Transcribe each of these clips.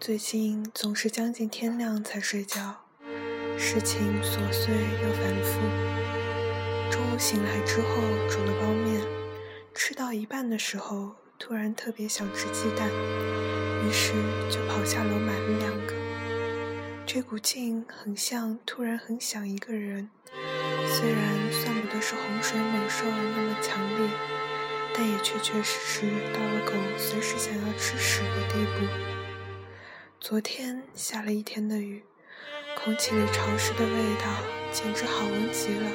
最近总是将近天亮才睡觉，事情琐碎又反复。中午醒来之后煮了包面，吃到一半的时候突然特别想吃鸡蛋，于是就跑下楼买了2个。这股劲很像突然很想一个人，虽然算不得是洪水猛兽那么强烈，但也确确实实到了狗随时想要吃屎的地步。昨天下了一天的雨，空气里潮湿的味道简直好闻极了。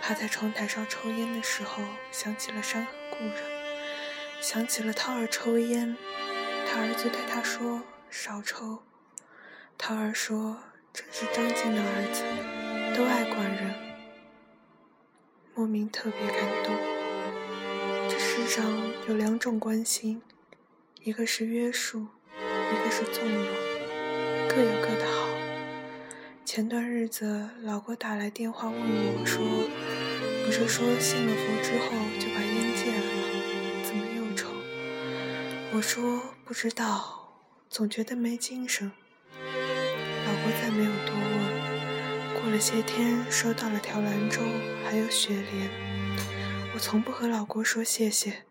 趴在窗台上抽烟的时候，想起了山河故人，想起了涛儿抽烟，他儿子对他说少抽，涛儿说真是张静的儿子，都爱管人，莫名特别感动。这世上有2种关心，一个是约束，一个是纵容，各有各的好。前段日子老郭打来电话问我说，不是说信了佛之后就把烟戒了吗？怎么又抽？我说不知道，总觉得没精神。老郭再没有多问。过了些天收到了条兰州还有雪莲，我从不和老郭说谢谢。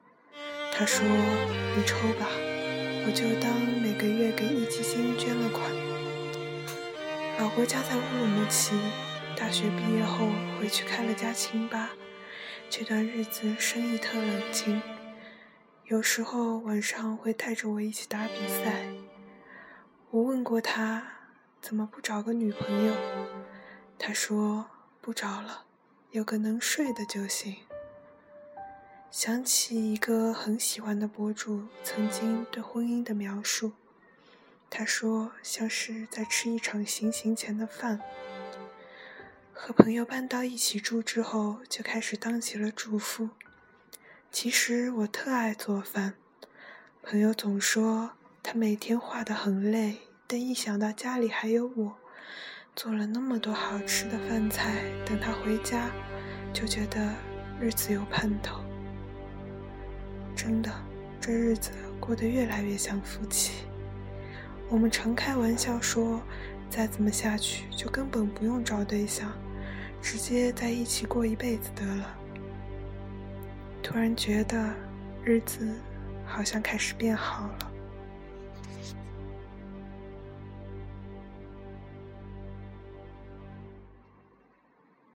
他说你抽吧，我就当每个月给壹基金捐了款。老郭家在乌鲁木齐，大学毕业后回去开了家清吧，这段日子生意特冷清，有时候晚上会带着我一起打比赛。我问过他怎么不找个女朋友，他说不找了，有个能睡的就行。想起一个很喜欢的博主曾经对婚姻的描述，他说像是在吃一场行刑前的饭。和朋友搬到一起住之后，就开始当起了主妇。其实我特爱做饭，朋友总说他每天画得很累，但一想到家里还有我，做了那么多好吃的饭菜，等他回家就觉得日子有盼头。真的，这日子过得越来越像夫妻。我们常开玩笑说，再怎么下去就根本不用找对象，直接在一起过一辈子得了。突然觉得日子好像开始变好了。